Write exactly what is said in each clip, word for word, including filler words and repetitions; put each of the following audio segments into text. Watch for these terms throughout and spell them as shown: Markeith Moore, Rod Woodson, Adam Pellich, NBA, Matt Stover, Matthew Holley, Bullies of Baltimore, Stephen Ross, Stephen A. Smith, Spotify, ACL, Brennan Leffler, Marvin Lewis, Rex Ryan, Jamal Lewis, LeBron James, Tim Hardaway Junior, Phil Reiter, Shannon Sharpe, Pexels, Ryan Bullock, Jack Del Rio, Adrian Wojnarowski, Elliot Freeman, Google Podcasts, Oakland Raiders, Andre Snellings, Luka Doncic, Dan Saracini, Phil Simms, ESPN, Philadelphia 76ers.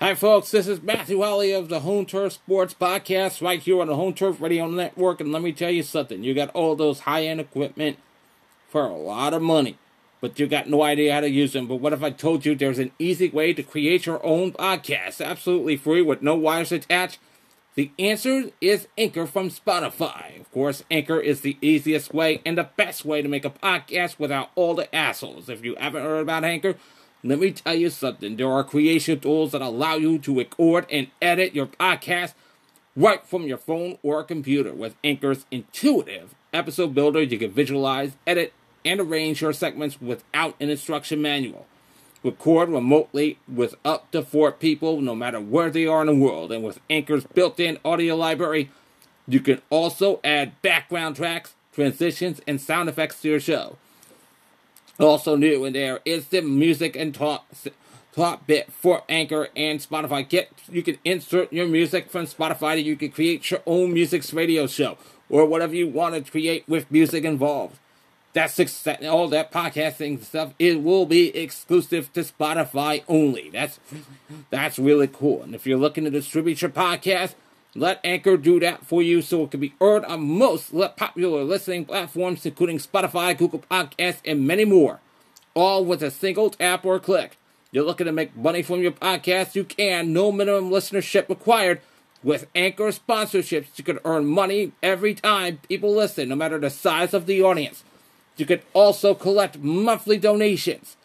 Hi, folks. This is Matthew Holley of the Home Turf Sports Podcast right here on the Home Turf Radio Network. And let me tell you something. You got all those high-end equipment for a lot of money, but you got no idea how to use them. But what if I told you there's an easy way to create your own podcast, absolutely free with no wires attached? The answer is Anchor from Spotify. Of course, Anchor is the easiest way and the best way to make a podcast without all the assholes. If you haven't heard about Anchor, let me tell you something. There are creation tools that allow you to record and edit your podcast right from your phone or computer. With Anchor's intuitive episode builder, you can visualize, edit, and arrange your segments without an instruction manual. Record remotely with up to four people, no matter where they are in the world. And with Anchor's built-in audio library, you can also add background tracks, transitions, and sound effects to your show. Also new in there is the music and talk, talk bit for Anchor and Spotify. Get You can insert your music from Spotify, and you can create your own music radio show or whatever you want to create with music involved. That's all that podcasting stuff. It will be exclusive to Spotify only. That's that's really cool. And if you're looking to distribute your podcast, let Anchor do that for you so it can be heard on most popular listening platforms, including Spotify, Google Podcasts, and many more, all with a single tap or click. You're looking to make money from your podcast? You can. No minimum listenership required. With Anchor sponsorships, you can earn money every time people listen, no matter the size of the audience. You can also collect monthly donations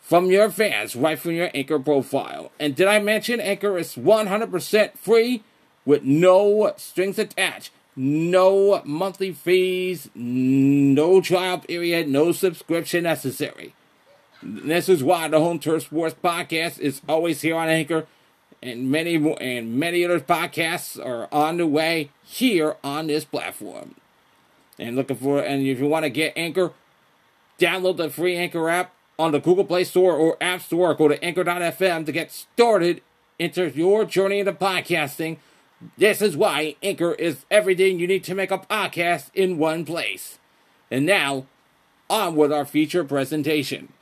from your fans right from your Anchor profile. And did I mention Anchor is one hundred percent free? With no strings attached, no monthly fees, no trial period, no subscription necessary. This is why the Home Turf Sports Podcast is always here on Anchor, and many more, and many other podcasts are on the way here on this platform. And looking for, and if you want to get Anchor, download the free Anchor app on the Google Play Store or App Store. Go to anchor dot f m to get started into your journey into podcasting. This is why Anchor is everything you need to make a podcast in one place. And now, on with our feature presentation.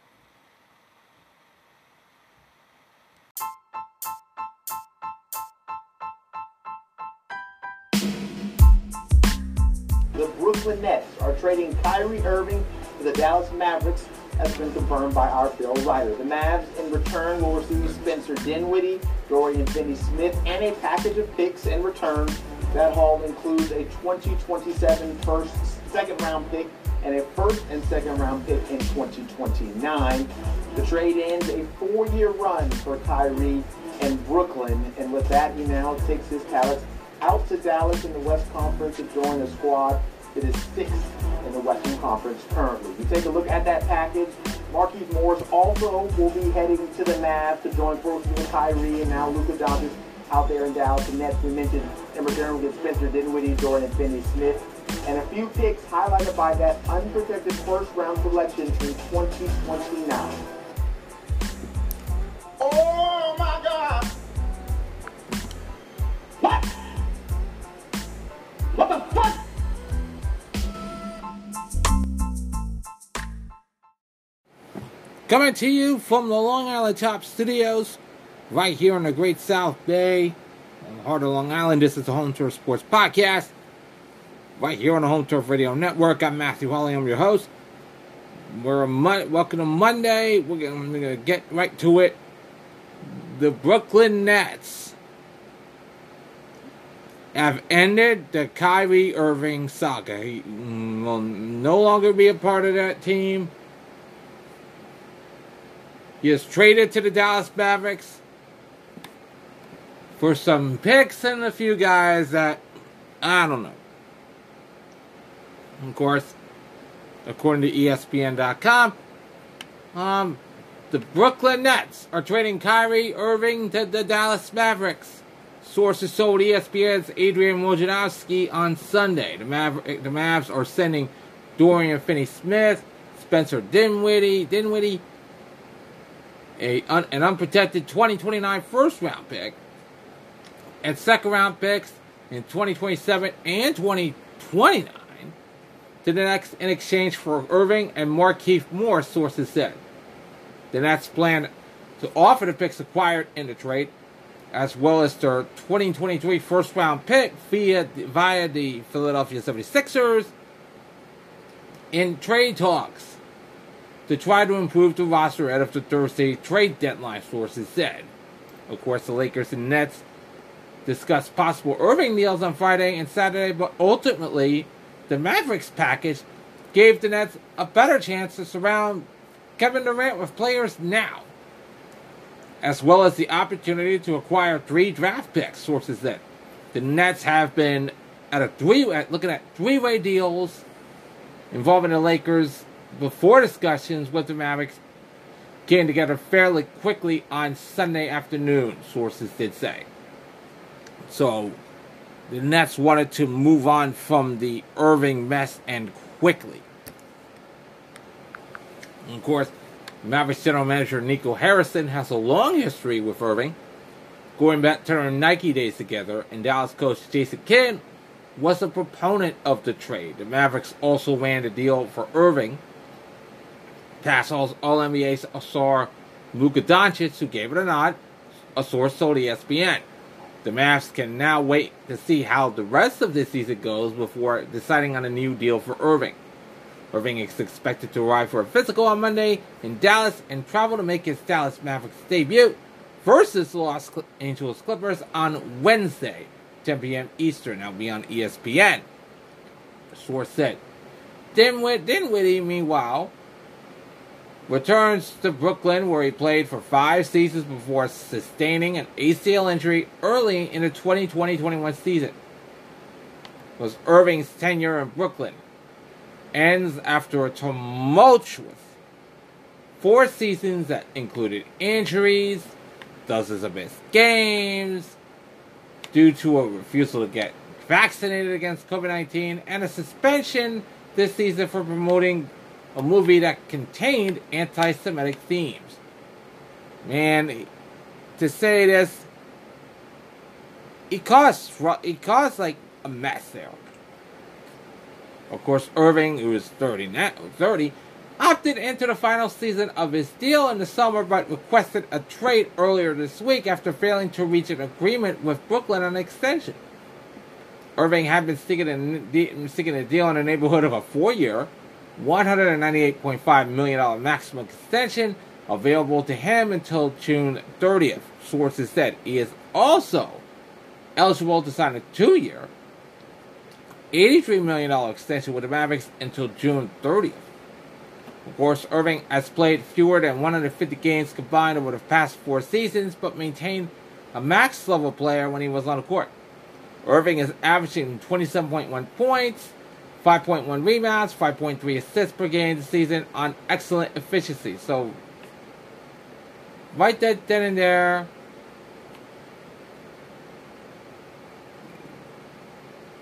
The Brooklyn Nets are trading Kyrie Irving to the Dallas Mavericks, has been confirmed by our Phil Reiter. The Mavs, in return, will receive Spencer Dinwiddie, Dorian Finney-Smith, and a package of picks in return. That haul includes a twenty twenty-seven first, second-round pick and a first and second-round pick in twenty twenty-nine. The trade ends a four-year run for Kyrie and Brooklyn, and with that, he now takes his talents out to Dallas in the West Conference to join a squad that is sixth in the Western Conference currently. You take a look at that package. Marquise Morris also will be heading to the Mavs to join Brooklyn and Kyrie and now Luka Doncic out there in Dallas. The Nets, we mentioned, in return with Spencer Dinwiddie, Dorian Finney-Smith, and a few picks highlighted by that unprotected first-round selection in twenty twenty-nine. Oh my God! What? What the fuck? Coming to you from the Long Island Top Studios, right here in the Great South Bay, in the heart of Long Island. This is the Home Turf Sports Podcast, right here on the Home Turf Radio Network. I'm Matthew Holley, I'm your host. We're mon- welcome to Monday. We're going to get right to it. The Brooklyn Nets have ended the Kyrie Irving saga. He will no longer be a part of that team. He is traded to the Dallas Mavericks for some picks and a few guys that, I don't know. Of course, according to E S P N dot com, um, the Brooklyn Nets are trading Kyrie Irving to the Dallas Mavericks. Sources told E S P N's Adrian Wojnarowski on Sunday. The, Maver- the Mavs are sending Dorian Finney-Smith, Spencer Dinwiddie, Dinwiddie, A, un, an unprotected twenty twenty-nine first-round pick and second-round picks in twenty twenty-seven and twenty twenty-nine to the Nets in exchange for Irving and Markeith Moore, sources said. The Nets plan to offer the picks acquired in the trade as well as their twenty twenty-three first round pick via, via the Philadelphia seventy-sixers in trade talks to try to improve the roster out of the Thursday trade deadline, sources said. Of course, the Lakers and Nets discussed possible Irving deals on Friday and Saturday, but ultimately the Mavericks package gave the Nets a better chance to surround Kevin Durant with players now, as well as the opportunity to acquire three draft picks, sources said. The Nets have been at a three, at looking at three-way deals involving the Lakers before discussions with the Mavericks came together fairly quickly on Sunday afternoon, sources did say. So the Nets wanted to move on from the Irving mess and quickly. And of course, Mavericks general manager Nico Harrison has a long history with Irving, going back to their Nike days together, and Dallas coach Jason Kidd was a proponent of the trade. The Mavericks also landed a deal for Irving, past All-N B A star Luka Doncic, who gave it a nod, a source told E S P N. The Mavs can now wait to see how the rest of this season goes before deciding on a new deal for Irving. Irving is expected to arrive for a physical on Monday in Dallas and travel to make his Dallas Mavericks debut versus the Los Angeles Clippers on Wednesday, ten p.m. Eastern. That'll be on E S P N, the source said. Dinwiddie, meanwhile, returns to Brooklyn, where he played for five seasons before sustaining an A C L injury early in the twenty twenty twenty-one season. It was Irving's tenure in Brooklyn ends after a tumultuous four seasons that included injuries, dozens of missed games, due to a refusal to get vaccinated against covid nineteen, and a suspension this season for promoting a movie that contained anti-Semitic themes. Man, to say this, it caused, it caused like a mess there. Of course, Irving, who is thirty, now, thirty, opted into the final season of his deal in the summer, but requested a trade earlier this week after failing to reach an agreement with Brooklyn on an extension. Irving had been sticking a, sticking a deal in the neighborhood of a four-year, one hundred ninety-eight point five million dollars maximum extension available to him until June thirtieth, sources said. He is also eligible to sign a two-year, eighty-three million dollars extension with the Mavericks until June thirtieth. Of course, Irving has played fewer than one hundred fifty games combined over the past four seasons, but maintained a max-level player when he was on the court. Irving is averaging twenty-seven point one points, five point one rebounds, five point three assists per game this season on excellent efficiency. So, right that then and there,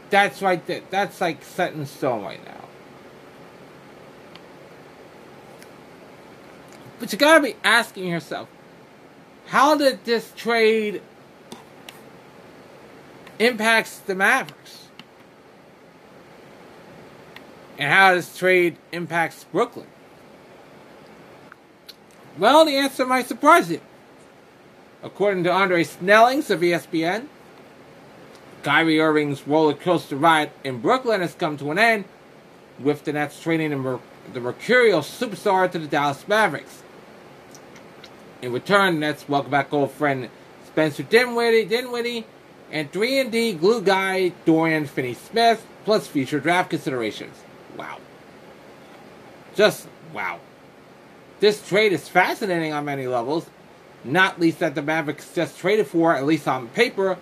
that's right there. That's like set in stone right now. But you gotta be asking yourself, how did this trade impact the Mavericks? And how this trade impacts Brooklyn? Well, the answer might surprise you. According to Andre Snellings of E S P N, Kyrie Irving's roller coaster ride in Brooklyn has come to an end, with the Nets trading the, Mer- the mercurial superstar to the Dallas Mavericks. In return, the Nets welcome back old friend Spencer Dinwiddie, Dinwiddie and three and D glue guy Dorian Finney-Smith, plus future draft considerations. Wow. Just wow. This trade is fascinating on many levels, not least that the Mavericks just traded for, at least on paper,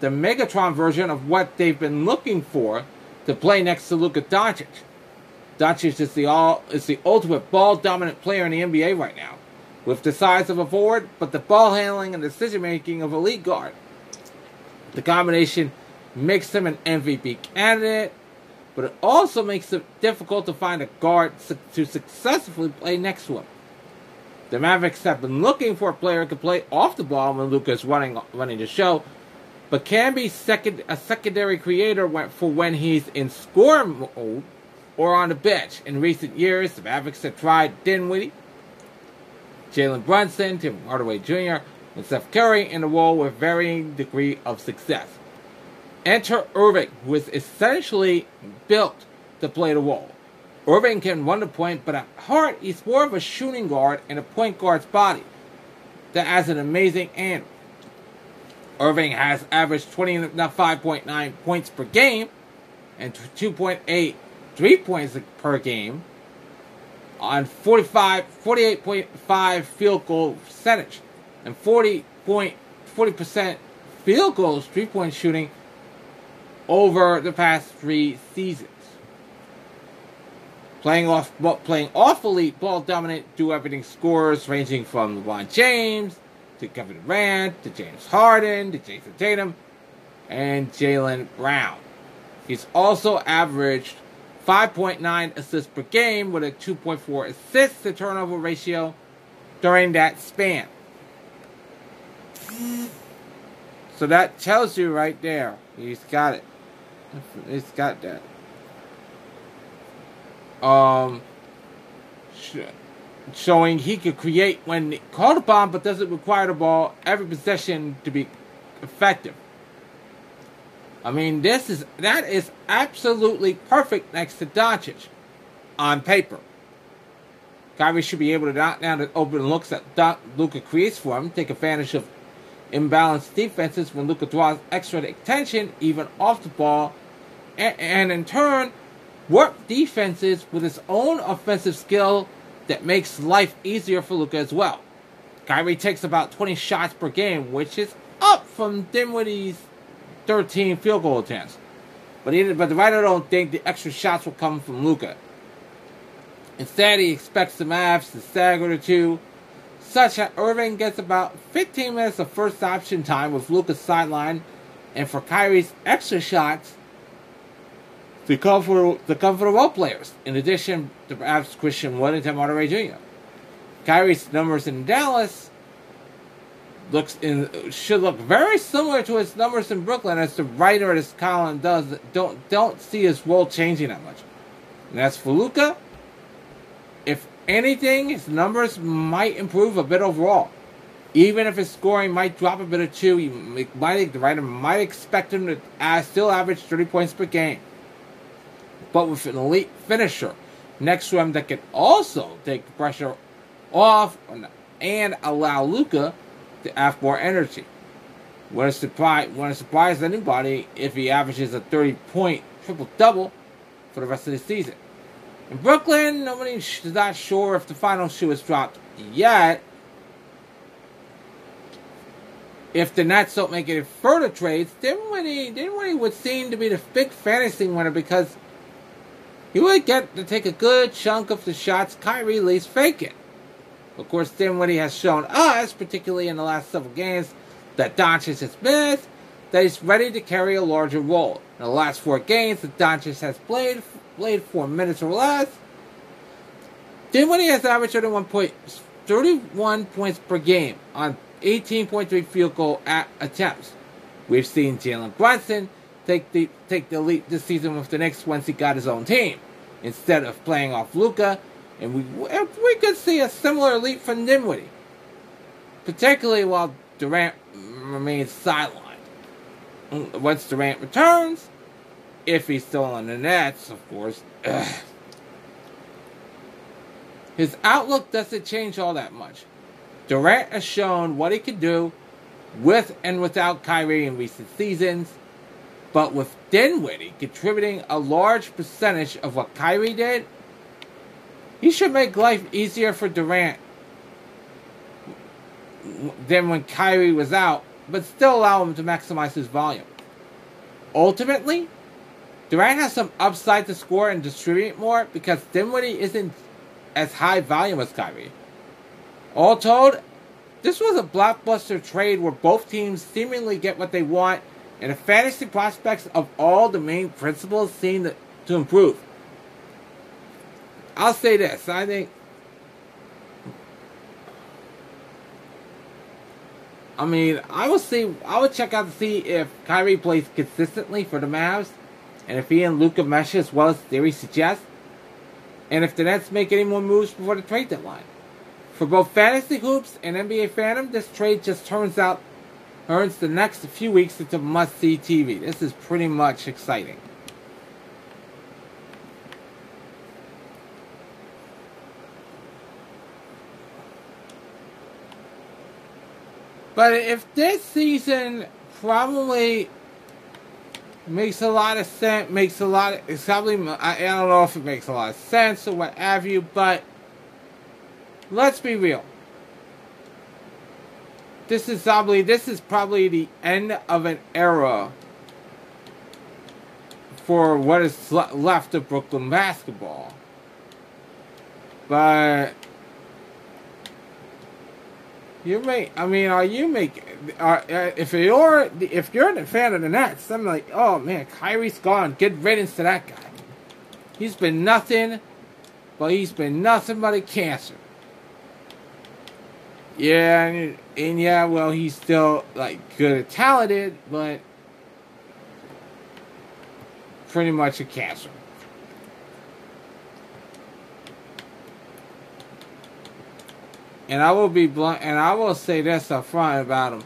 the Megatron version of what they've been looking for to play next to Luka Doncic. Doncic is the all is the ultimate ball-dominant player in the N B A right now, with the size of a forward, but the ball handling and decision-making of a lead guard. The combination makes him an M V P candidate, but it also makes it difficult to find a guard to successfully play next to him. The Mavericks have been looking for a player who can play off the ball when Luka is running running the show, but can be second, a secondary creator for when he's in score mode or on the bench. In recent years, the Mavericks have tried Dinwiddie, Jalen Brunson, Tim Hardaway Junior, with Steph Curry in the role with varying degree of success. Enter Irving, who is essentially built to play the role. Irving can run the point, but at heart, he's more of a shooting guard in a point guard's body that has an amazing handle. Irving has averaged twenty-five point nine points per game and two point eight three points per game on forty-five, forty-eight point five field goal percentage and forty point forty percent field goals, three-point shooting over the past three seasons. Playing off, playing awfully ball-dominant, do-everything scorers ranging from LeBron James to Kevin Durant to James Harden to Jason Tatum and Jalen Brown. He's also averaged five point nine assists per game with a two point four assists to turnover ratio during that span. So that tells you right there. He's got it. He's got that. Um, sh- showing he could create when called upon, but doesn't require the ball every possession to be effective. I mean, this is that is absolutely perfect next to Doncic on paper. Kyrie should be able to knock down the open looks that Don- Luka creates for him, take advantage of imbalanced defenses when Luka draws extra attention, even off the ball, and, and in turn, work defenses with his own offensive skill that makes life easier for Luka as well. Kyrie takes about twenty shots per game, which is up from Dinwiddie's thirteen field goal attempts. But, he, but the writer don't think the extra shots will come from Luka. Instead, he expects the Mavs to stagger the two, such that Irving gets about fifteen minutes of first option time with Luka's sideline, and for Kyrie's extra shots to come for the role players. In addition to perhaps Christian Wood and Tim Hardaway Junior Kyrie's numbers in Dallas looks in should look very similar to his numbers in Brooklyn, as the writer of this column does. Don't don't see his role changing that much. And as for Luka, if anything, his numbers might improve a bit overall. Even if his scoring might drop a bit or two, you might, the writer might expect him to uh, still average thirty points per game, but with an elite finisher next to him that can also take the pressure off and allow Luka to have more energy. Wouldn't surprise, wouldn't surprise anybody if he averages a thirty-point triple-double for the rest of the season. In Brooklyn, nobody's not sure if the final shoe is dropped yet. If the Nets don't make any further trades, Dinwiddie, Dinwiddie would seem to be the big fantasy winner, because he would get to take a good chunk of the shots Kyrie leaves vacant. Of course, Dinwiddie has shown us, particularly in the last several games, that Doncic has missed, that he's ready to carry a larger role. In the last four games that Doncic has played, played four minutes or less, Dinwiddie has averaged thirty-one points per game on eighteen point three field goal at attempts. We've seen Jalen Brunson take the take the lead this season with the Knicks once he got his own team, instead of playing off Luka, and we we could see a similar leap from Dinwiddie, particularly while Durant remains sidelined. Once Durant returns, if he's still on the Nets, of course, ugh, his outlook doesn't change all that much. Durant has shown what he can do with and without Kyrie in recent seasons, but with Dinwiddie contributing a large percentage of what Kyrie did, he should make life easier for Durant than when Kyrie was out, but still allow him to maximize his volume. Ultimately, Durant has some upside to score and distribute more, because Dinwiddie isn't as high volume as Kyrie. All told, this was a blockbuster trade where both teams seemingly get what they want, and the fantasy prospects of all the main principles seem to, to improve. I'll say this, I think, I mean, I will see, I will check out to see if Kyrie plays consistently for the Mavs, and if he and Luka mesh as well as theory suggests, and if the Nets make any more moves before the trade deadline. For both fantasy hoops and N B A fandom, this trade just turns out turns the next few weeks into must-see T V. This is pretty much exciting. But if this season probably makes a lot of sense, makes a lot of, it's probably, I don't know if it makes a lot of sense or what have you, but let's be real. This is probably, this is probably the end of an era for what is left of Brooklyn basketball. But you make, I mean, are you make, are, if you're, if you're a fan of the Nets, I'm like, oh man, Kyrie's gone. Good riddance to that guy. He's been nothing, but he's been nothing but a cancer. Yeah, and, and yeah, well, he's still, like, good and talented, but pretty much a cancer. And I will be blunt, and I will say this up front about him.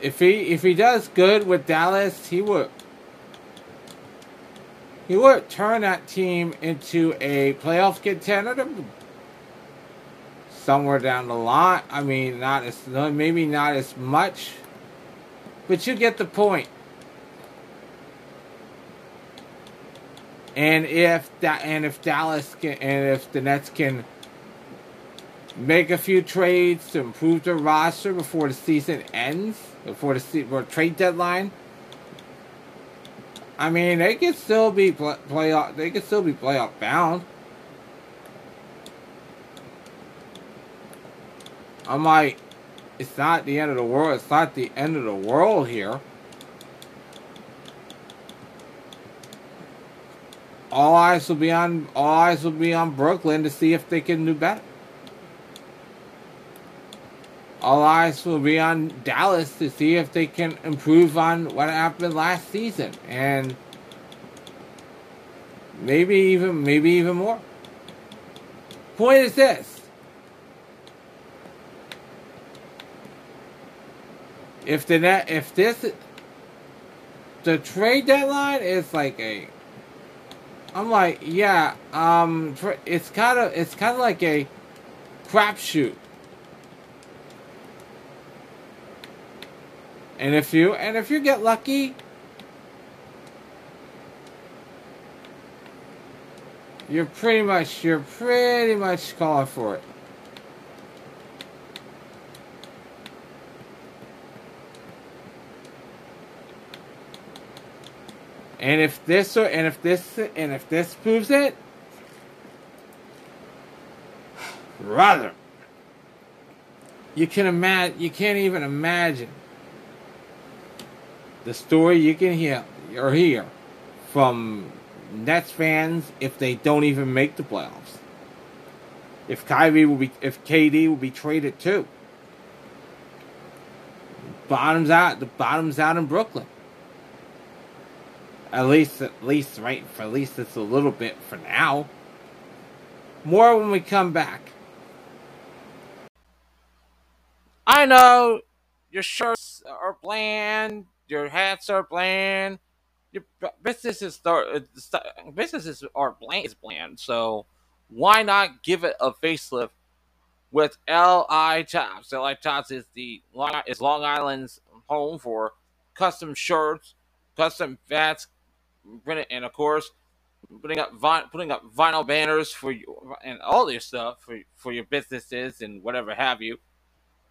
If he if he does good with Dallas, he would he would turn that team into a playoff contender somewhere down the line. I mean, not as maybe not as much, but you get the point. And if that, and if Dallas can, and if the Nets can make a few trades to improve their roster before the season ends, before the se- before trade deadline, I mean, they could still be play- playoff. They could still be playoff bound. I'm like, it's not the end of the world. It's not the end of the world here. All eyes will be on. All eyes will be on Brooklyn to see if they can do better. All eyes will be on Dallas to see if they can improve on what happened last season, and maybe even maybe even more. Point is this: if the net, if this, the trade deadline is like a, I'm like yeah, um, it's kind of it's kind of like a crapshoot. And if you and if you get lucky, you're pretty much you're pretty much calling for it. And if this and if this and if this proves it, rather, you can imagine you can't even imagine the story you can hear or hear from Nets fans if they don't even make the playoffs. If Kyrie will be, if K D will be traded too. Bottoms out, the bottoms out in Brooklyn. At least, at least, right? For at least it's a little bit for now. More when we come back. I know your shirts are bland. Your hats are bland. Your businesses start, businesses are bland, is bland. So why not give it a facelift with L I Tops? L I Tops is the Long, is Long Island's home for custom shirts, custom hats, and of course putting up vinyl, putting up vinyl banners for you and all your stuff for for your businesses and whatever have you.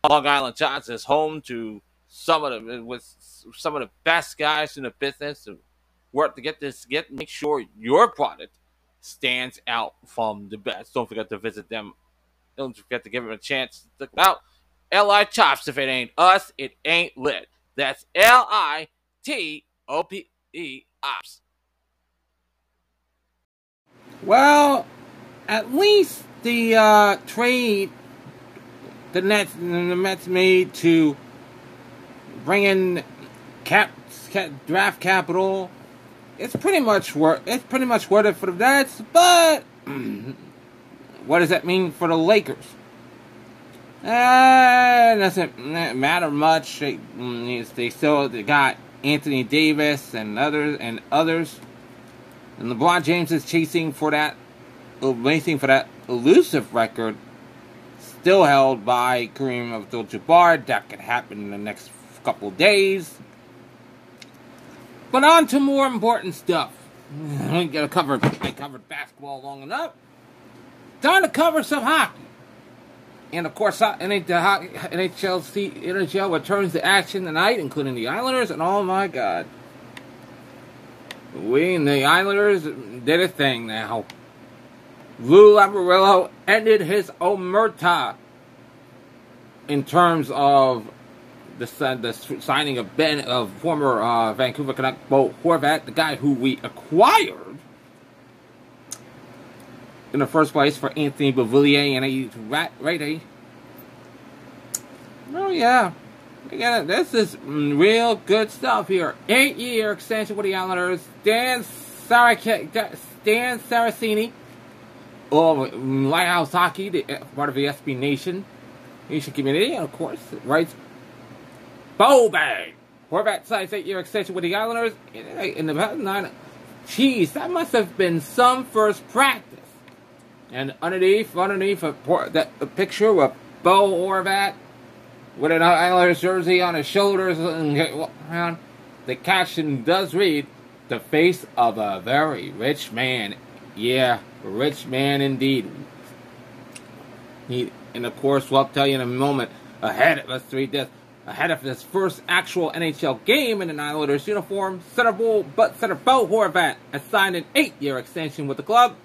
Long Island Tops is home to Some of the with some of the best guys in the business to work to get this get make sure your product stands out from the best. Don't forget to visit them. Don't forget to give them a chance to check out L I Tops. If it ain't us, it ain't lit. That's L I T O P E Ops. Well, at least the uh, trade the Nets the Nets made to bring in cap, cap, draft capital. It's pretty much worth. It's pretty much worth it for the Nets. But what does that mean for the Lakers? Uh, doesn't matter much. They, they still they got Anthony Davis and others and others. And LeBron James is chasing for that, waiting for that elusive record, still held by Kareem Abdul-Jabbar. That could happen in the next couple days. But on to more important stuff. I covered, I covered basketball long enough. Time to cover some hockey. And of course, N H L returns to action tonight, including the Islanders. And oh my God, we and the Islanders did a thing now. Lou Lamoriello ended his omerta in terms of the, the signing of Ben of former uh, Vancouver Canuck Bo Horvat, the guy who we acquired in the first place for Anthony Beauvillier and he's right, right Oh yeah, again, this is real good stuff here. Eight-year extension with the Islanders. Dan Sarac- Dan Saracini, oh, Lighthouse Hockey, the, part of the S B Nation, Nation community, and of course, writes Bo Bang. Horvat signs eight-year extension with the Islanders in the nine. Jeez, that must have been some first practice. And underneath, underneath a, that, a picture of Bo Horvat with an Islanders jersey on his shoulders, and the caption does read, "The face of a very rich man." Yeah, rich man indeed. He, and of course, we'll tell you in a moment. Ahead of us, read this. Ahead of his first actual N H L game in an Islanders uniform, center Bo, but center Bo Horvat has signed an eight-year extension with the club,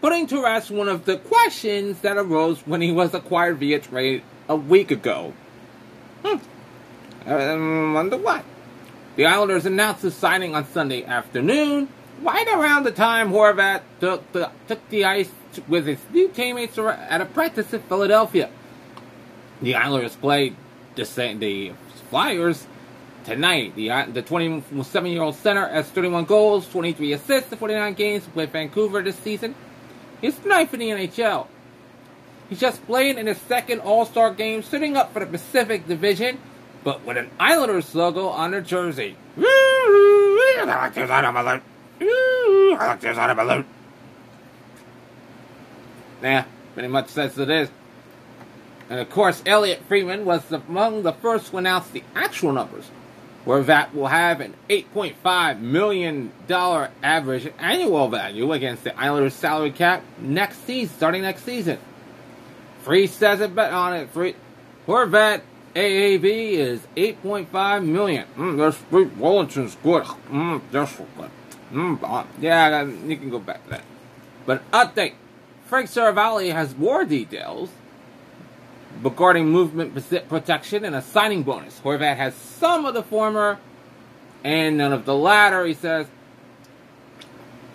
putting to rest one of the questions that arose when he was acquired via trade a week ago. Hmm. I wonder why. The Islanders announced the signing on Sunday afternoon, right around the time Horvat took the, took the ice with his new teammates at a practice in Philadelphia. The Islanders played the, the Flyers tonight. The, the twenty-seven-year-old center has thirty-one goals, twenty-three assists in forty-nine games with Vancouver this season. His ninth in the N H L. He just played in his second All-Star game, sitting up for the Pacific Division, but with an Islanders logo on their jersey. I like this out of my loot. I like this out of my loot. Nah, pretty much says it is. And of course, Elliot Freeman was among the first to announce the actual numbers, where that will have an eight point five million dollars average annual value against the Islanders' salary cap next season, starting next season. Free says it bet on it. Free Horvat A A V is eight point five million dollars. Mm, that's free. Rollinson's good. Mm, that's so good. Mm, yeah, you can go back to that. But update. Frank Saravalli has more details regarding movement protection and a signing bonus. Horvat has some of the former and none of the latter, he says.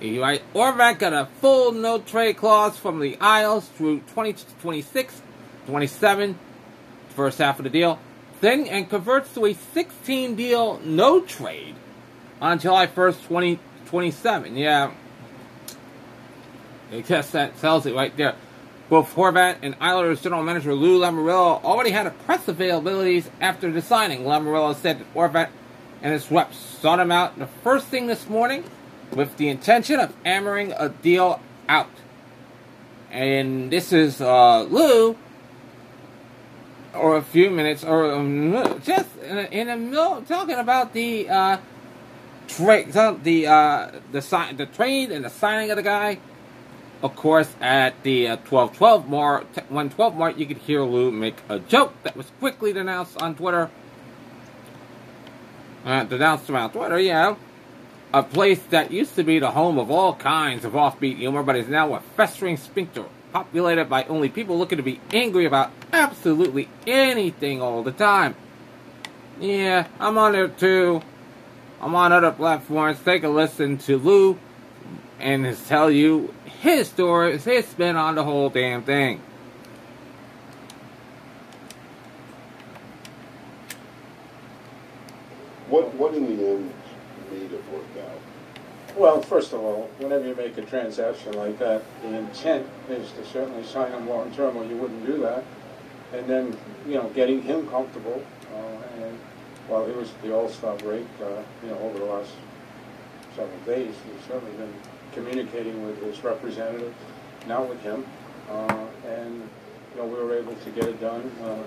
He right. Horvat got a full no-trade clause from the Isles through twenty to twenty-six, twenty-seven, first half of the deal, then and converts to a sixteen-deal no-trade on July first, twenty twenty-seven. Yeah, I guess that tells it right there. Both Horvat and Islanders general manager Lou Lamoriello already had a press availabilities after the signing. Lamoriello said that Horvat and his reps sought him out the first thing this morning with the intention of hammering a deal out. And this is uh, Lou, or a few minutes, or um, just in, in a middle talking about the uh, trade, the uh, the sign, the trade, and the signing of the guy. Of course, at the uh, twelve twelve mark, one twelve mark, you could hear Lou make a joke that was quickly denounced on Twitter. Uh, denounced on Twitter, yeah. A place that used to be the home of all kinds of offbeat humor, but is now a festering sphincter, populated by only people looking to be angry about absolutely anything all the time. Yeah, I'm on there too. I'm on other platforms. Take a listen to Lou and his tell you his story, his spin on the whole damn thing. What what in the end made it work out? Well, first of all, whenever you make a transaction like that, the intent is to certainly sign them long term, or you wouldn't do that. and then, you know, getting him comfortable uh, and while he was at the All-Star break, uh, you know, over the last several days, he's certainly been communicating with his representative, now with him, uh, and, you know, we were able to get it done, uh,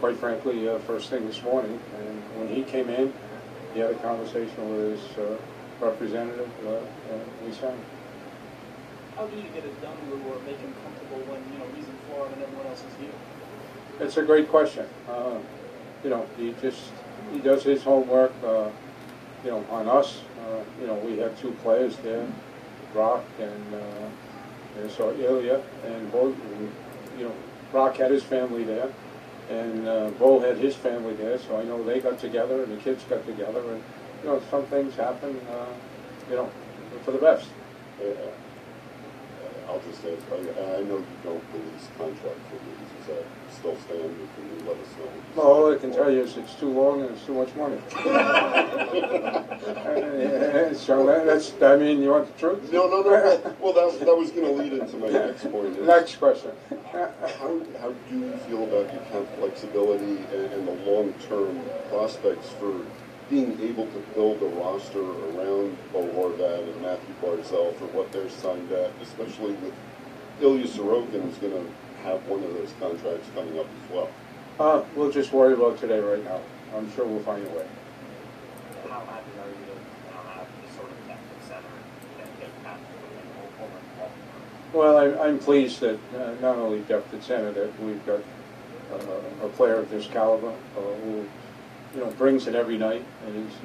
quite frankly, uh, first thing this morning. And when he came in, he had a conversation with his uh, representative, uh, and we signed. How do you get it done, Lou, or make him comfortable when, you know, he's in Florida and everyone else is here? It's a great question. Uh, you know, he just, he does his homework, uh, you know, on us. Uh, you know, we have two players there, Rock and, uh, and so Ilya, and both, you know, Rock had his family there, and uh, Bo had his family there, so I know they got together, and the kids got together, and, you know, some things happen, uh, you know, for the best. Yeah. I'll just ask, I, I know you don't release contract reviews. Is that still standard? Can you let us know? No, all I can tell you is it's too long and it's too much money. uh, so that, that's, I mean, you want the truth? No, no, no. That, well, that, that was going to lead into my next point. Is, next question. how, how do you feel about your kind of flexibility and, and the long-term prospects for being able to build a roster around Bo Horvat and Matthew Barzal for what they're signed at, especially with Ilya Sorokin, who's going to have one of those contracts coming up as well? Uh, we'll just worry about today right now. I'm sure we'll find a way. How happy are you to not have the sort of depth at center that they've got over? Well, I, I'm pleased that uh, not only depth at center, that we've got uh, a player of this caliber uh, who, you know, brings it every night, and he's,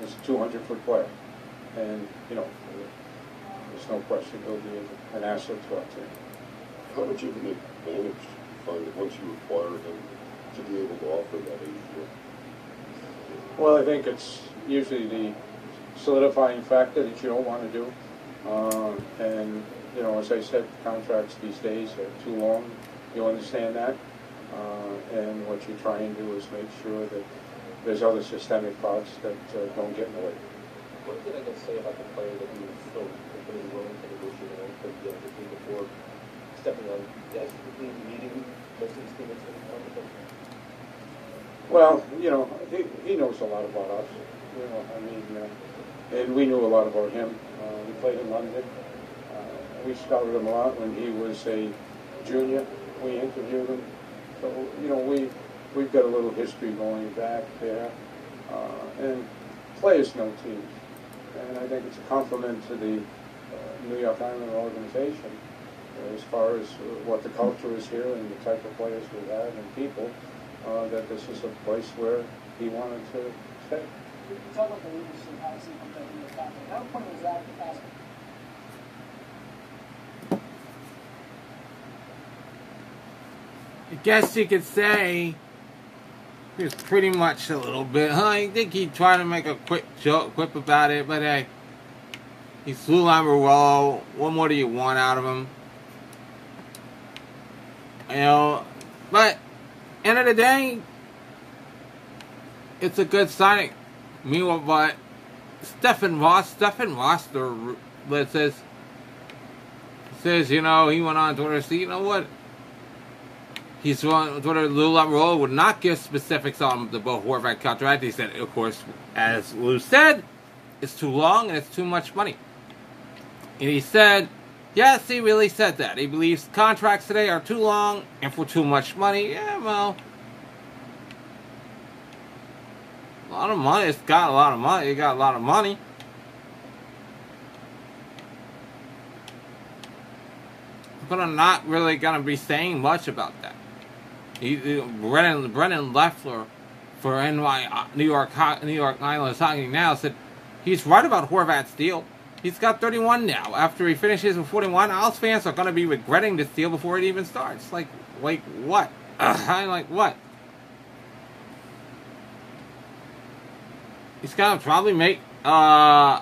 he's a two hundred foot player. And, you know, there's no question he'll be an asset to our team. How much of an advantage do you find once you acquire him to be able to offer that age? Well, I think it's usually the solidifying factor that you don't want to do. Um, and, you know, as I said, contracts these days are too long. You understand that. Uh, and what you try and do is make sure that there's other systemic parts that uh, don't get in the way. What did I just say about the player that you were so open and willing to negotiate and could be able to do before stepping on the desk between the meeting most of these teammates in the competition? Well, you know, he, he knows a lot about us. You know, I mean, uh, and we knew a lot about him. Uh, we played in London. Uh, we scouted him a lot when he was a junior. We interviewed him. So, you know, we, we've got a little history going back there. Uh, and players know teams. And I think it's a compliment to the uh, New York Island organization uh, as far as what the culture is here and the type of players we have and people, uh, that this is a place where he wanted to stay. You talk about the leadership, obviously, from the New York Island. How important is that to ask? I guess you could say it's pretty much a little bit. Huh? I think he tried to make a quick joke, quip about it, but hey, he's Lou Lamoriello. What more do you want out of him? You know, but end of the day, it's a good signing. Meanwhile, but Stephen Ross, Stephen Ross, the that says says you know, he went on Twitter. See, you know what? He's on Twitter. Lou Lamoriello would not give specifics on the Bo Horvat contract. He said, of course, as Lou said, it's too long and it's too much money. And he said, yes, he really said that. He believes contracts today are too long and for too much money. Yeah, well, a lot of money. It's got a lot of money. It got a lot of money. But I'm not really going to be saying much about that. He, he, Brennan, Brennan Leffler for N Y New York New York Islanders Hockey Now said he's right about Horvat's deal. He's got thirty-one now. After he finishes with forty-one, Isles fans are going to be regretting this deal before it even starts. Like, like what? I'm like what? He's going to probably make uh,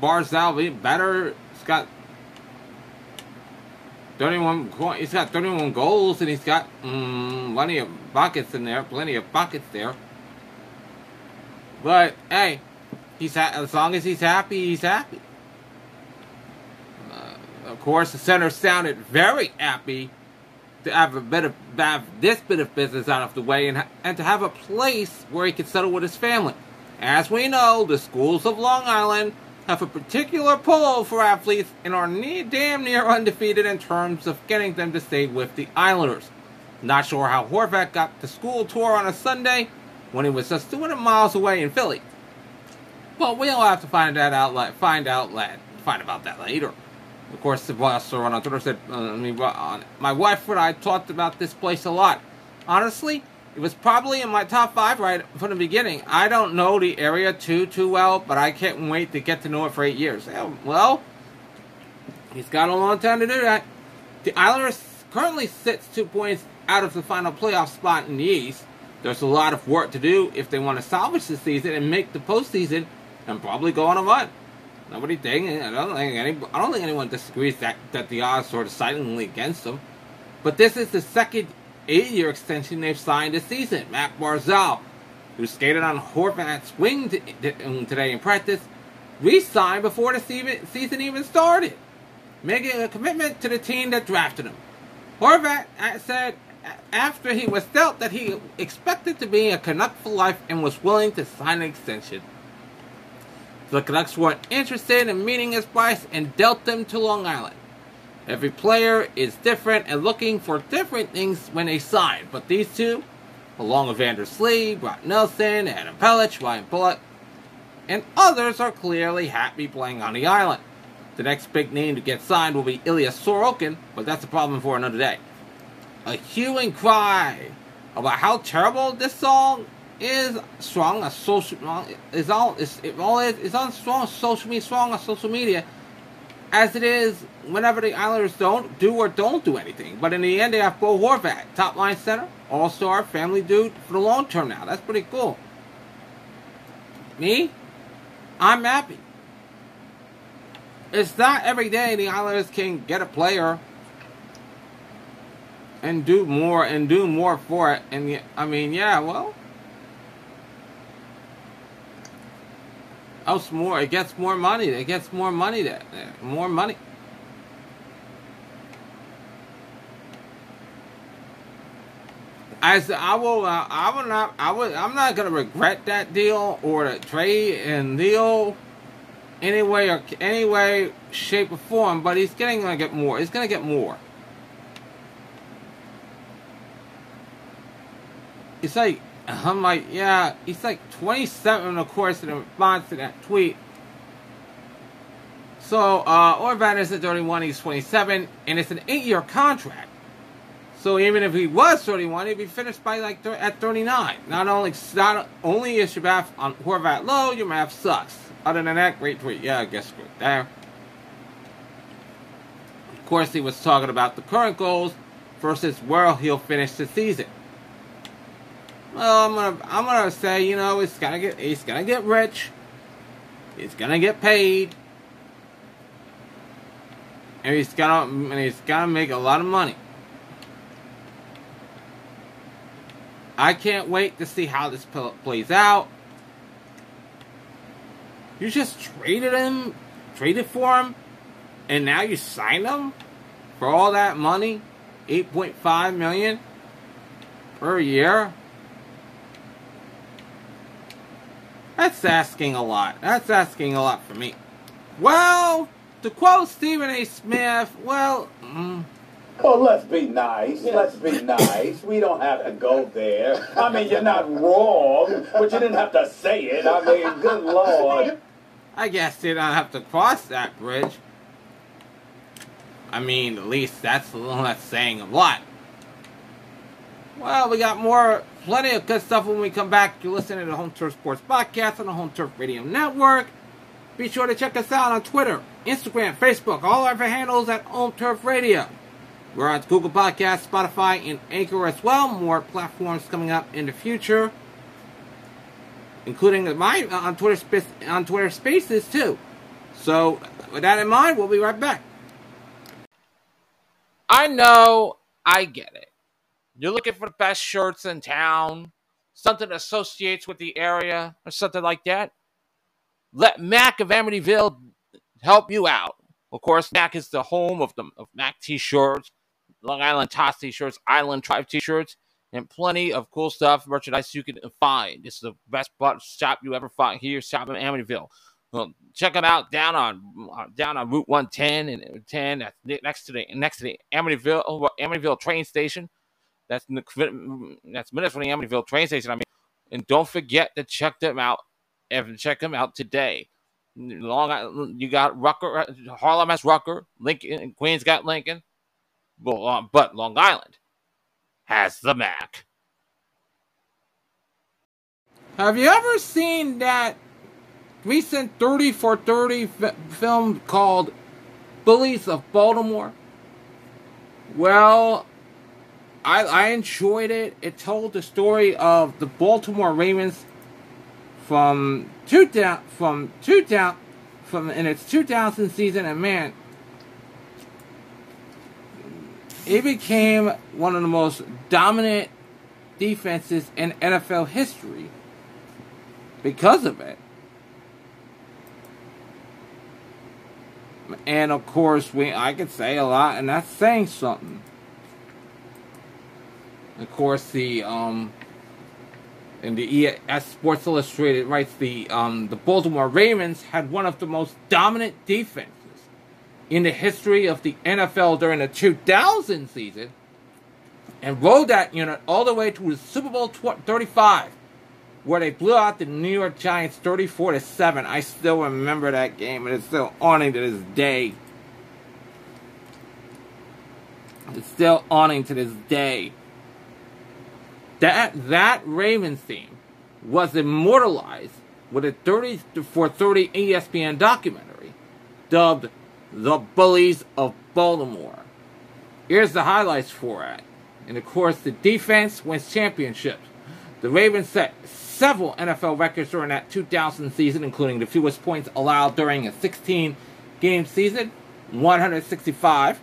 Barzal be better. He's got Thirty-one. He's got thirty-one goals, and he's got mm, plenty of buckets in there. Plenty of buckets there. But hey, he's ha- as long as he's happy, he's happy. Uh, of course, the center sounded very happy to have a better, have this bit of business out of the way, and and to have a place where he could settle with his family. As we know, the schools of Long Island have a particular pull for athletes and are near, damn near undefeated in terms of getting them to stay with the Islanders. Not sure how Horvat got the school tour on a Sunday when he was just two hundred miles away in Philly. But we'll have to find that out. Find out. Find about that later. Of course, the boss on Twitter said, uh, I mean, uh, my wife and I talked about this place a lot. Honestly, it was probably in my top five right from the beginning. I don't know the area too, too well, but I can't wait to get to know it for eight years. Well, he's got a long time to do that. The Islanders currently sits two points out of the final playoff spot in the East. There's a lot of work to do if they want to salvage this season and make the postseason and probably go on a run. Nobody thinking. I don't think any. I don't think anyone disagrees that, that the odds are decidedly against them. But this is the second eight-year extension they've signed this season. Matt Barzal, who skated on Horvat's wing t- t- today in practice, re-signed before the se- season even started, making a commitment to the team that drafted him. Horvat said after he was dealt that he expected to be a Canuck for life and was willing to sign an extension. The Canucks weren't interested in meeting his price and dealt them to Long Island. Every player is different and looking for different things when they sign, but these two, along with Vander Slee, Brock Nelson, Adam Pellich, Ryan Bullock, and others, are clearly happy playing on the island. The next big name to get signed will be Ilya Sorokin, but that's a problem for another day. A hue and cry about how terrible this song is strong on social is all is it all is it's on strong social media strong on social media as it is whenever the Islanders don't do or don't do anything. But in the end they have Bo Horvat, top line center, all star, family dude for the long term now. That's pretty cool. Me? I'm happy. It's not every day the Islanders can get a player and do more and do more for it, and I mean yeah, well else more, it gets more money, it gets more money, that more money. As I will, uh, I will not, I will, I'm not going to regret that deal or the trade and deal any way, or any way, shape or form, but he's getting going to get more, he's going to get more. It's like, I'm like, yeah, he's like twenty-seven, of course, in response to that tweet. So, uh, Horvat isn't thirty-one, he's twenty-seven, and it's an eight-year contract. So even if he was thirty-one, he'd be finished by like th- at thirty-nine. Not only, not only is your math on Horvat low, your math sucks. Other than that, great tweet. Yeah, I guess we're there. Of course, he was talking about the current goals versus where he'll finish the season. Well, I'm gonna, I'm gonna say, you know, it's gonna get, it's gonna get rich. It's gonna get paid, and he's gonna, and he's gonna make a lot of money. I can't wait to see how this plays out. You just traded him, traded for him, and now you sign him for all that money, eight point five million per year. That's asking a lot. That's asking a lot for me. Well, to quote Stephen A. Smith, well... Mm. Well, let's be nice. Let's be nice. We don't have to go there. I mean, you're not wrong, but you didn't have to say it. I mean, good Lord. I guess they don't have to cross that bridge. I mean, at least that's, that's saying a lot. Well, we got more... plenty of good stuff when we come back. You're listening to the Home Turf Sports Podcast on the Home Turf Radio Network. Be sure to check us out on Twitter, Instagram, Facebook, all of our handles at Home Turf Radio. We're on Google Podcasts, Spotify, and Anchor as well. More platforms coming up in the future, including my uh, on Twitter space, on Twitter Spaces too. So, with that in mind, we'll be right back. I know, I get it. You're looking for the best shirts in town, something that associates with the area, or something like that. Let Mac of Amityville help you out. Of course, Mac is the home of the of Mac T-shirts, Long Island Tots t-shirts, Island Tribe t-shirts, and plenty of cool stuff, merchandise you can find. This is the best shop you ever find here, shop in Amityville. Well, check them out down on down on Route one ten and ten. That's next to the next to the Amityville Amityville train station. That's that's minutes from the Amityville train station. I mean, and don't forget to check them out. And check them out today. Long you got Rucker, Harlem has Rucker, Lincoln, Queens got Lincoln, but, but Long Island has the Mac. Have you ever seen that recent thirty for thirty film called Bullies of Baltimore? Well, I, I enjoyed it. It told the story of the Baltimore Ravens from two down, from two down, from in its two thousand season, and man, it became one of the most dominant defenses in N F L history because of it. And of course, we I could say a lot, and that's saying something. Of course, the um, and the E S Sports Illustrated writes the um the Baltimore Ravens had one of the most dominant defenses in the history of the N F L during the two thousand season, and rode that unit all the way to the Super Bowl thirty-five, where they blew out the New York Giants thirty-four to seven. I still remember that game, and it's still haunting to this day. It's still haunting to this day. That that Ravens team was immortalized with a thirty for thirty E S P N documentary dubbed The Bullies of Baltimore. Here's the highlights for it. And of course, the defense wins championships. The Ravens set several N F L records during that two thousand season, including the fewest points allowed during a sixteen game season, one hundred sixty-five.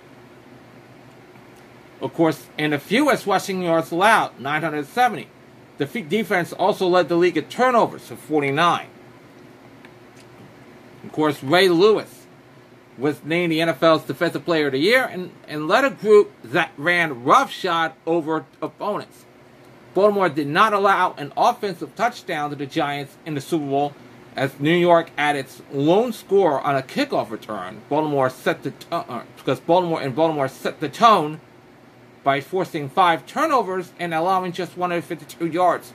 Of course, and the fewest rushing yards allowed, nine hundred seventy. The defense also led the league in turnovers of forty-nine. Of course, Ray Lewis was named the N F L's Defensive Player of the Year and, and led a group that ran roughshod over opponents. Baltimore did not allow an offensive touchdown to the Giants in the Super Bowl, as New York added its lone score on a kickoff return. Baltimore set the t- uh, because Baltimore and Baltimore set the tone by forcing five turnovers and allowing just one hundred fifty-two yards.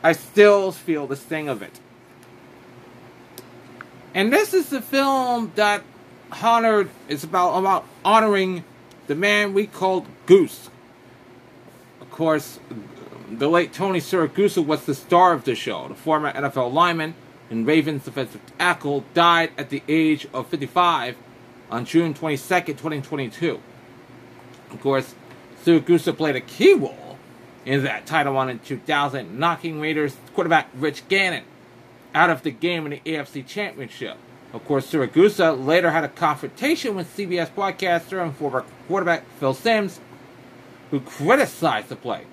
I still feel the sting of it. And this is the film that honored. It's about about honoring the man we called Goose. Of course, the late Tony Siragusa was the star of the show. The former N F L lineman and Ravens defensive tackle died at the age of fifty-five on June twenty-second, twenty twenty-two. Of course, Siragusa played a key role in that title run in two thousand, knocking Raiders quarterback Rich Gannon out of the game in the A F C Championship. Of course, Siragusa later had a confrontation with C B S broadcaster and former quarterback Phil Simms, who criticized the play.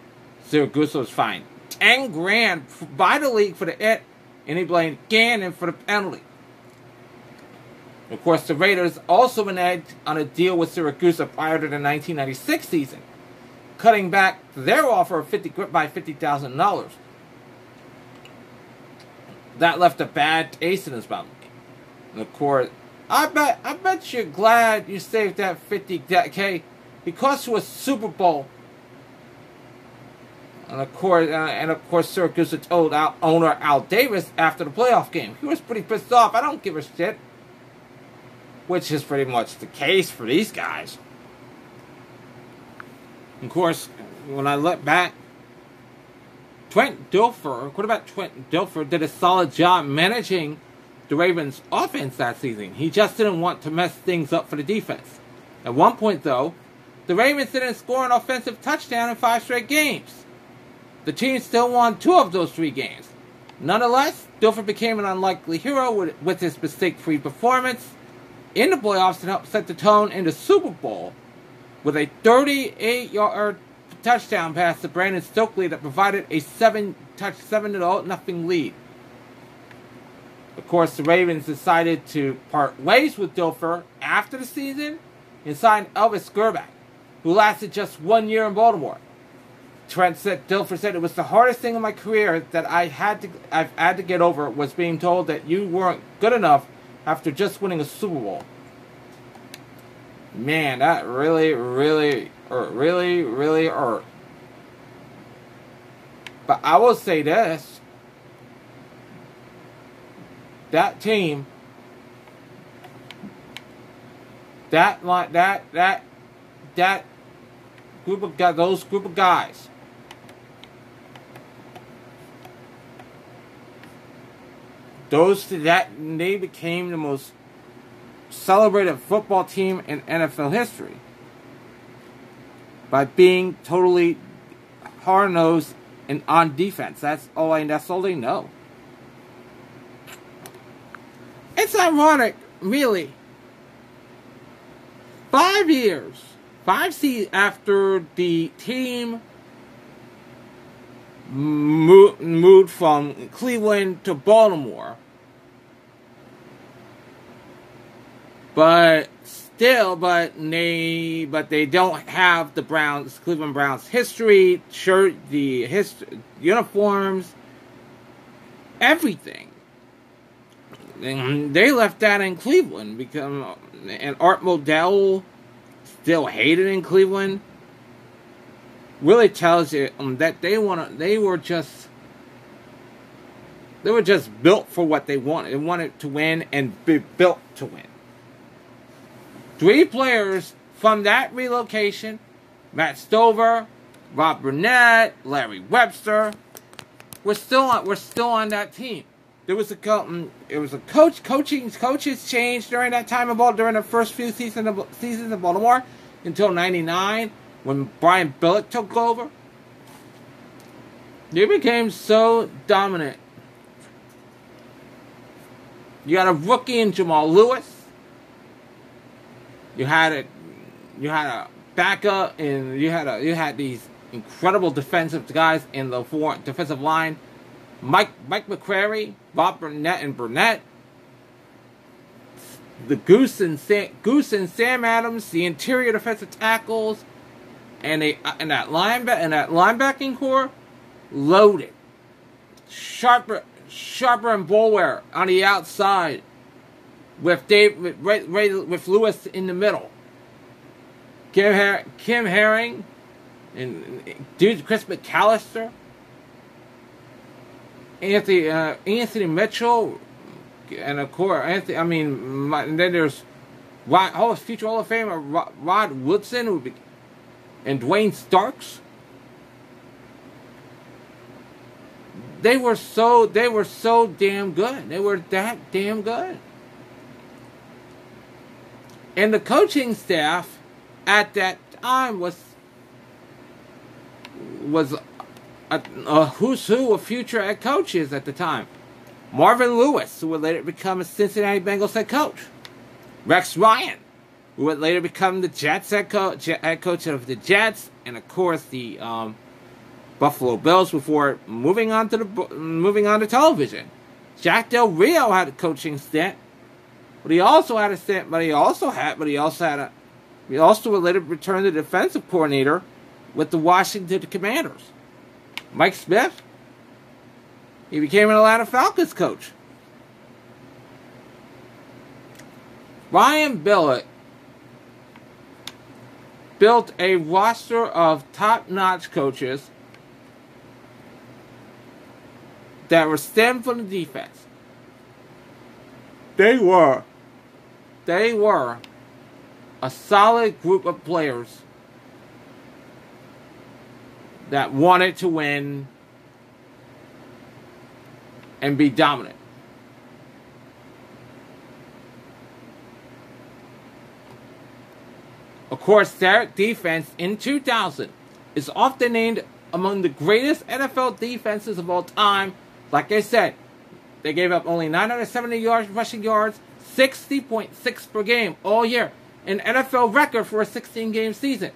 Siragusa was fined ten grand by the league for the hit, and he blamed Gannon for the penalty. Of course, the Raiders also reneged on a deal with Siragusa prior to the nineteen ninety-six season, cutting back their offer of fifty by fifty thousand dollars. That left a bad taste in his mouth. And of course, I bet I bet you're glad you saved that fifty K. It cost you a Super Bowl. And of course, uh, and of course, Siragusa told our owner Al Davis after the playoff game, he was pretty pissed off. I don't give a shit. Which is pretty much the case for these guys. Of course, when I look back, Trent Dilfer, quarterback Trent Dilfer, did a solid job managing the Ravens' offense that season. He just didn't want to mess things up for the defense. At one point, though, the Ravens didn't score an offensive touchdown in five straight games. The team still won two of those three games. Nonetheless, Dilfer became an unlikely hero with, with his mistake-free performance in the playoffs and helped set the tone in the Super Bowl with a thirty-eight yard touchdown pass to Brandon Stokely that provided a seven to nothing lead. Of course, the Ravens decided to part ways with Dilfer after the season and signed Elvis Grbac, who lasted just one year in Baltimore. Trent said, Dilfer said, it was the hardest thing in my career that I had to, I've had to get over was being told that you weren't good enough after just winning a Super Bowl. Man, that really, really, hurt, really, really hurt. But I will say this. That team, that, that, that, that group of guys, those group of guys, Those that they became the most celebrated football team in N F L history by being totally hard-nosed and on defense. That's all. I, that's all they know. It's ironic, really. Five years, five seasons after the team moved from Cleveland to Baltimore, but still, but they, but they don't have the Browns, Cleveland Browns history, shirt, the history, uniforms, everything. And they left that in Cleveland because, and Art Modell still hated in Cleveland. Really tells you um, that they want to. They were just. They were just built for what they wanted. They wanted to win and be built to win. Three players from that relocation: Matt Stover, Rob Burnett, Larry Webster. We're still on. We're still on that team. There was a co- it was a coach. Coaching coaches changed during that time of ball during the first few seasons of seasons of Baltimore until ninety-nine. When Brian Billick took over, they became so dominant. You had a rookie in Jamal Lewis. You had a, you had a backup, and you had a, you had these incredible defensive guys in the four, defensive line. Mike Mike McCrary, Bob Burnett, and Burnett. The Goose and Sam, Goose and Sam Adams, the interior defensive tackles. And they and that lineback and that linebacking core, loaded, sharper, sharper and Bulware on the outside, with Dave with Ray, Ray, with Lewis in the middle. Kim Her- Kim Herring, and, and dude Chris McAllister, Anthony uh, Anthony Mitchell, and of course Anthony. I mean, my, and then there's Rod, oh, future Hall of Famer Rod, Rod Woodson who. Be, And Dwayne Starks. They were so they were so damn good. They were that damn good. And the coaching staff at that time was was a, a who's who of future head coaches at the time. Marvin Lewis, who would later become a Cincinnati Bengals head coach. Rex Ryan, who would later become the Jets head coach, head coach of the Jets, and of course the um, Buffalo Bills before moving on to the moving on to television. Jack Del Rio had a coaching stint, but he also had a stint. But he also had. But he also had a. He also would later return to defensive coordinator with the Washington Commanders. Mike Smith. He became an Atlanta Falcons coach. Brian Billick built a roster of top-notch coaches that were stemmed from the defense. They were, they were a solid group of players that wanted to win and be dominant. Of course, their defense in two thousand is often named among the greatest N F L defenses of all time. Like I said, they gave up only nine hundred seventy yards, rushing yards, sixty point six per game all year, an N F L record for a sixteen-game season,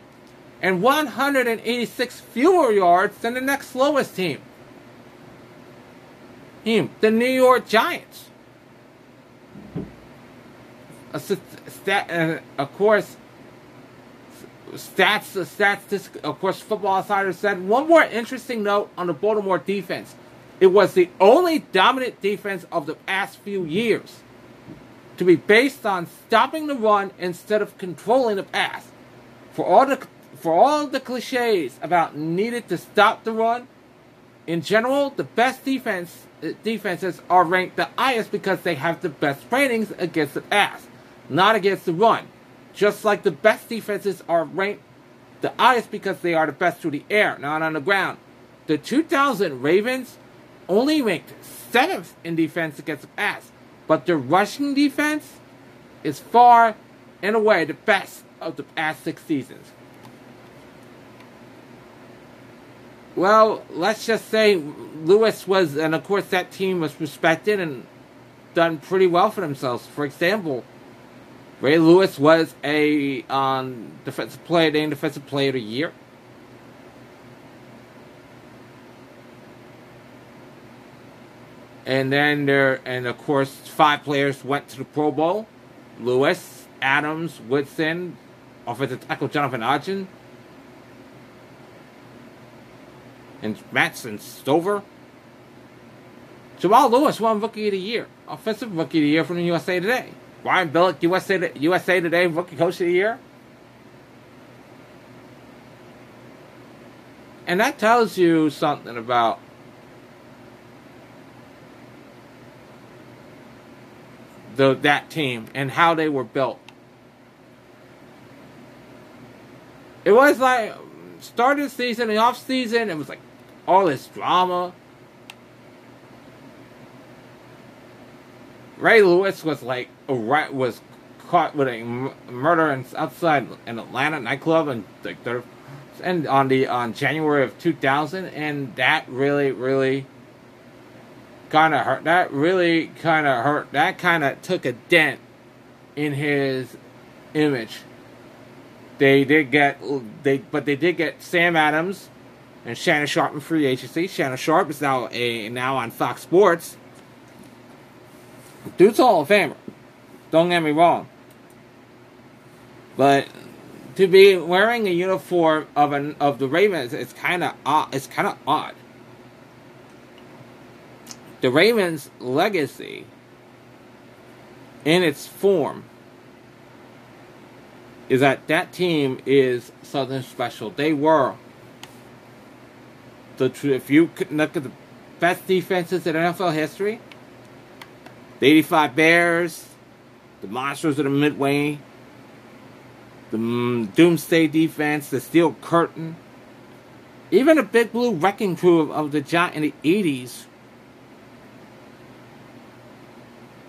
and one hundred eighty-six fewer yards than the next slowest team, team the New York Giants. Of course, Stats, the stats, of course, Football Outsiders said. One more interesting note on the Baltimore defense. It was the only dominant defense of the past few years to be based on stopping the run instead of controlling the pass. For all the for all the cliches about needed to stop the run, in general, the best defense defenses are ranked the highest because they have the best ratings against the pass, not against the run. Just like the best defenses are ranked the highest because they are the best through the air, not on the ground. The two thousand Ravens only ranked seventh in defense against the pass, but their rushing defense is far and away the best of the past six seasons. Well, let's just say Lewis was, and of course that team was respected and done pretty well for themselves. For example, Ray Lewis was a um, defensive player, named defensive player of the year. And then there, and of course, five players went to the Pro Bowl: Lewis, Adams, Woodson, offensive tackle Jonathan Ogden, and Mattson Stover. Jamal Lewis won Rookie of the Year, offensive Rookie of the Year from the U S A Today. Ryan Billick, U S A, U S A Today, Rookie Coach of the Year. And that tells you something about the that team and how they were built. It was like, started the season, the off season, it was like all this drama. Ray Lewis was like was caught with a murder outside an Atlanta nightclub, and and on the on January of two thousand, and that really really kind of hurt. That really kind of hurt. That kind of took a dent in his image. They did get they, but they did get Sam Adams and Shannon Sharpe in free agency. Shannon Sharpe is now a now on Fox Sports. Dude's a Hall of Famer. Don't get me wrong. But to be wearing a uniform of an of the Ravens, it's kind of odd. It's kind of odd. The Ravens' legacy, in its form, is that that team is something special. They were the if you look at the best defenses in N F L history. The eighty-five Bears, the Monsters of the Midway, the mm, Doomsday Defense, the Steel Curtain, even the Big Blue Wrecking Crew of, of the Giants in the eighties.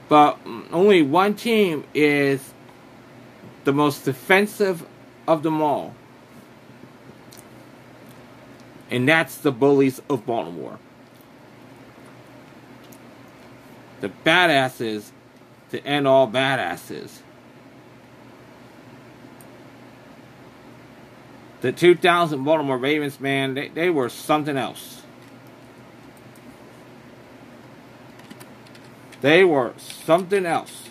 But only one team is the most defensive of them all, and that's the Bullies of Baltimore. The badasses to end all badasses. The two thousand Baltimore Ravens, man, they, they were something else. They were something else.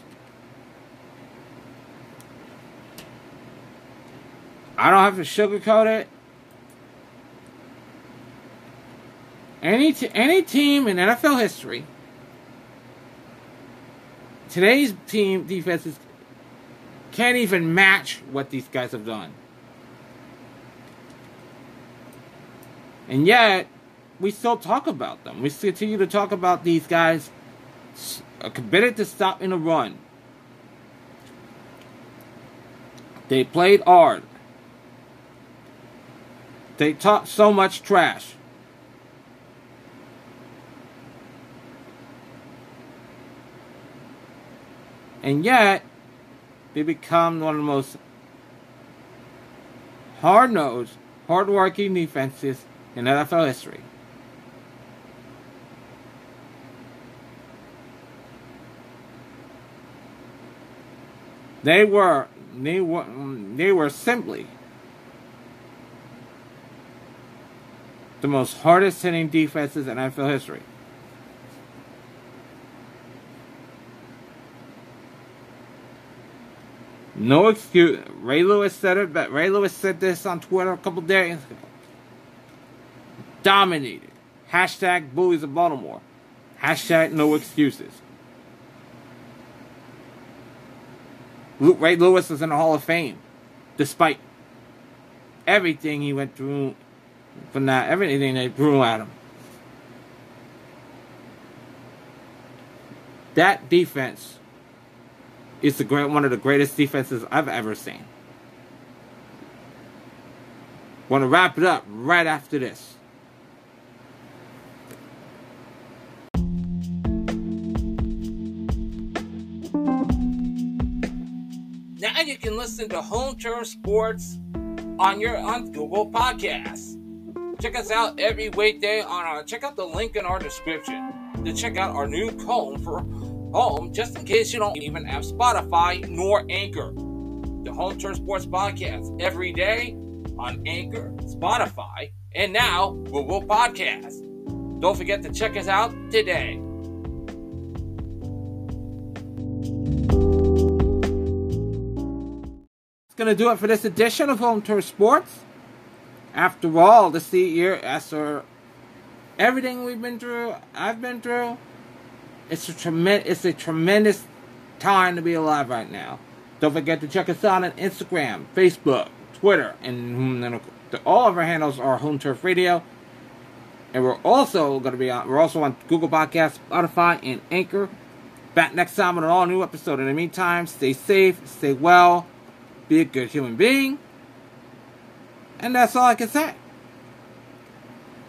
I don't have to sugarcoat it. Any t- any team in N F L history, today's team defenses can't even match what these guys have done. And yet, we still talk about them. We continue to talk about these guys committed to stopping the run. They played hard. They talked so much trash. And yet, they become one of the most hard-nosed, hard-working defenses in N F L history. They were, they were, they were simply the most hardest-hitting defenses in N F L history. No excuse. Ray Lewis said it, but Ray Lewis said this on Twitter a couple days ago. Dominated. Hashtag Bullies of Baltimore. Hashtag no excuses. Ray Lewis is in the Hall of Fame, despite everything he went through, but not everything they threw at him. That defense is the great, one of the greatest defenses I've ever seen. Want to wrap it up right after this. Now you can listen to Home Turf Sports on your on Google Podcasts. Check us out every weekday on our. Check out the link in our description to check out our new home for home, just in case you don't even have Spotify nor Anchor. The Home Turf Sports Podcast every day on Anchor, Spotify, and now Google Podcasts. Don't forget to check us out today. Going to do it for this edition of Home Turf Sports. After all, this year, after everything we've been through, I've been through, it's a tremendous, it's a tremendous time to be alive right now. Don't forget to check us out on Instagram, Facebook, Twitter, and, and all of our handles are Home Turf Radio. And we're also going to be on. We're also on Google Podcasts, Spotify, and Anchor. Back next time with an all new episode. In the meantime, stay safe, stay well. Be a good human being. And that's all I can say.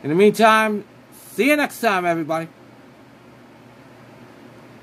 In the meantime, see you next time, everybody.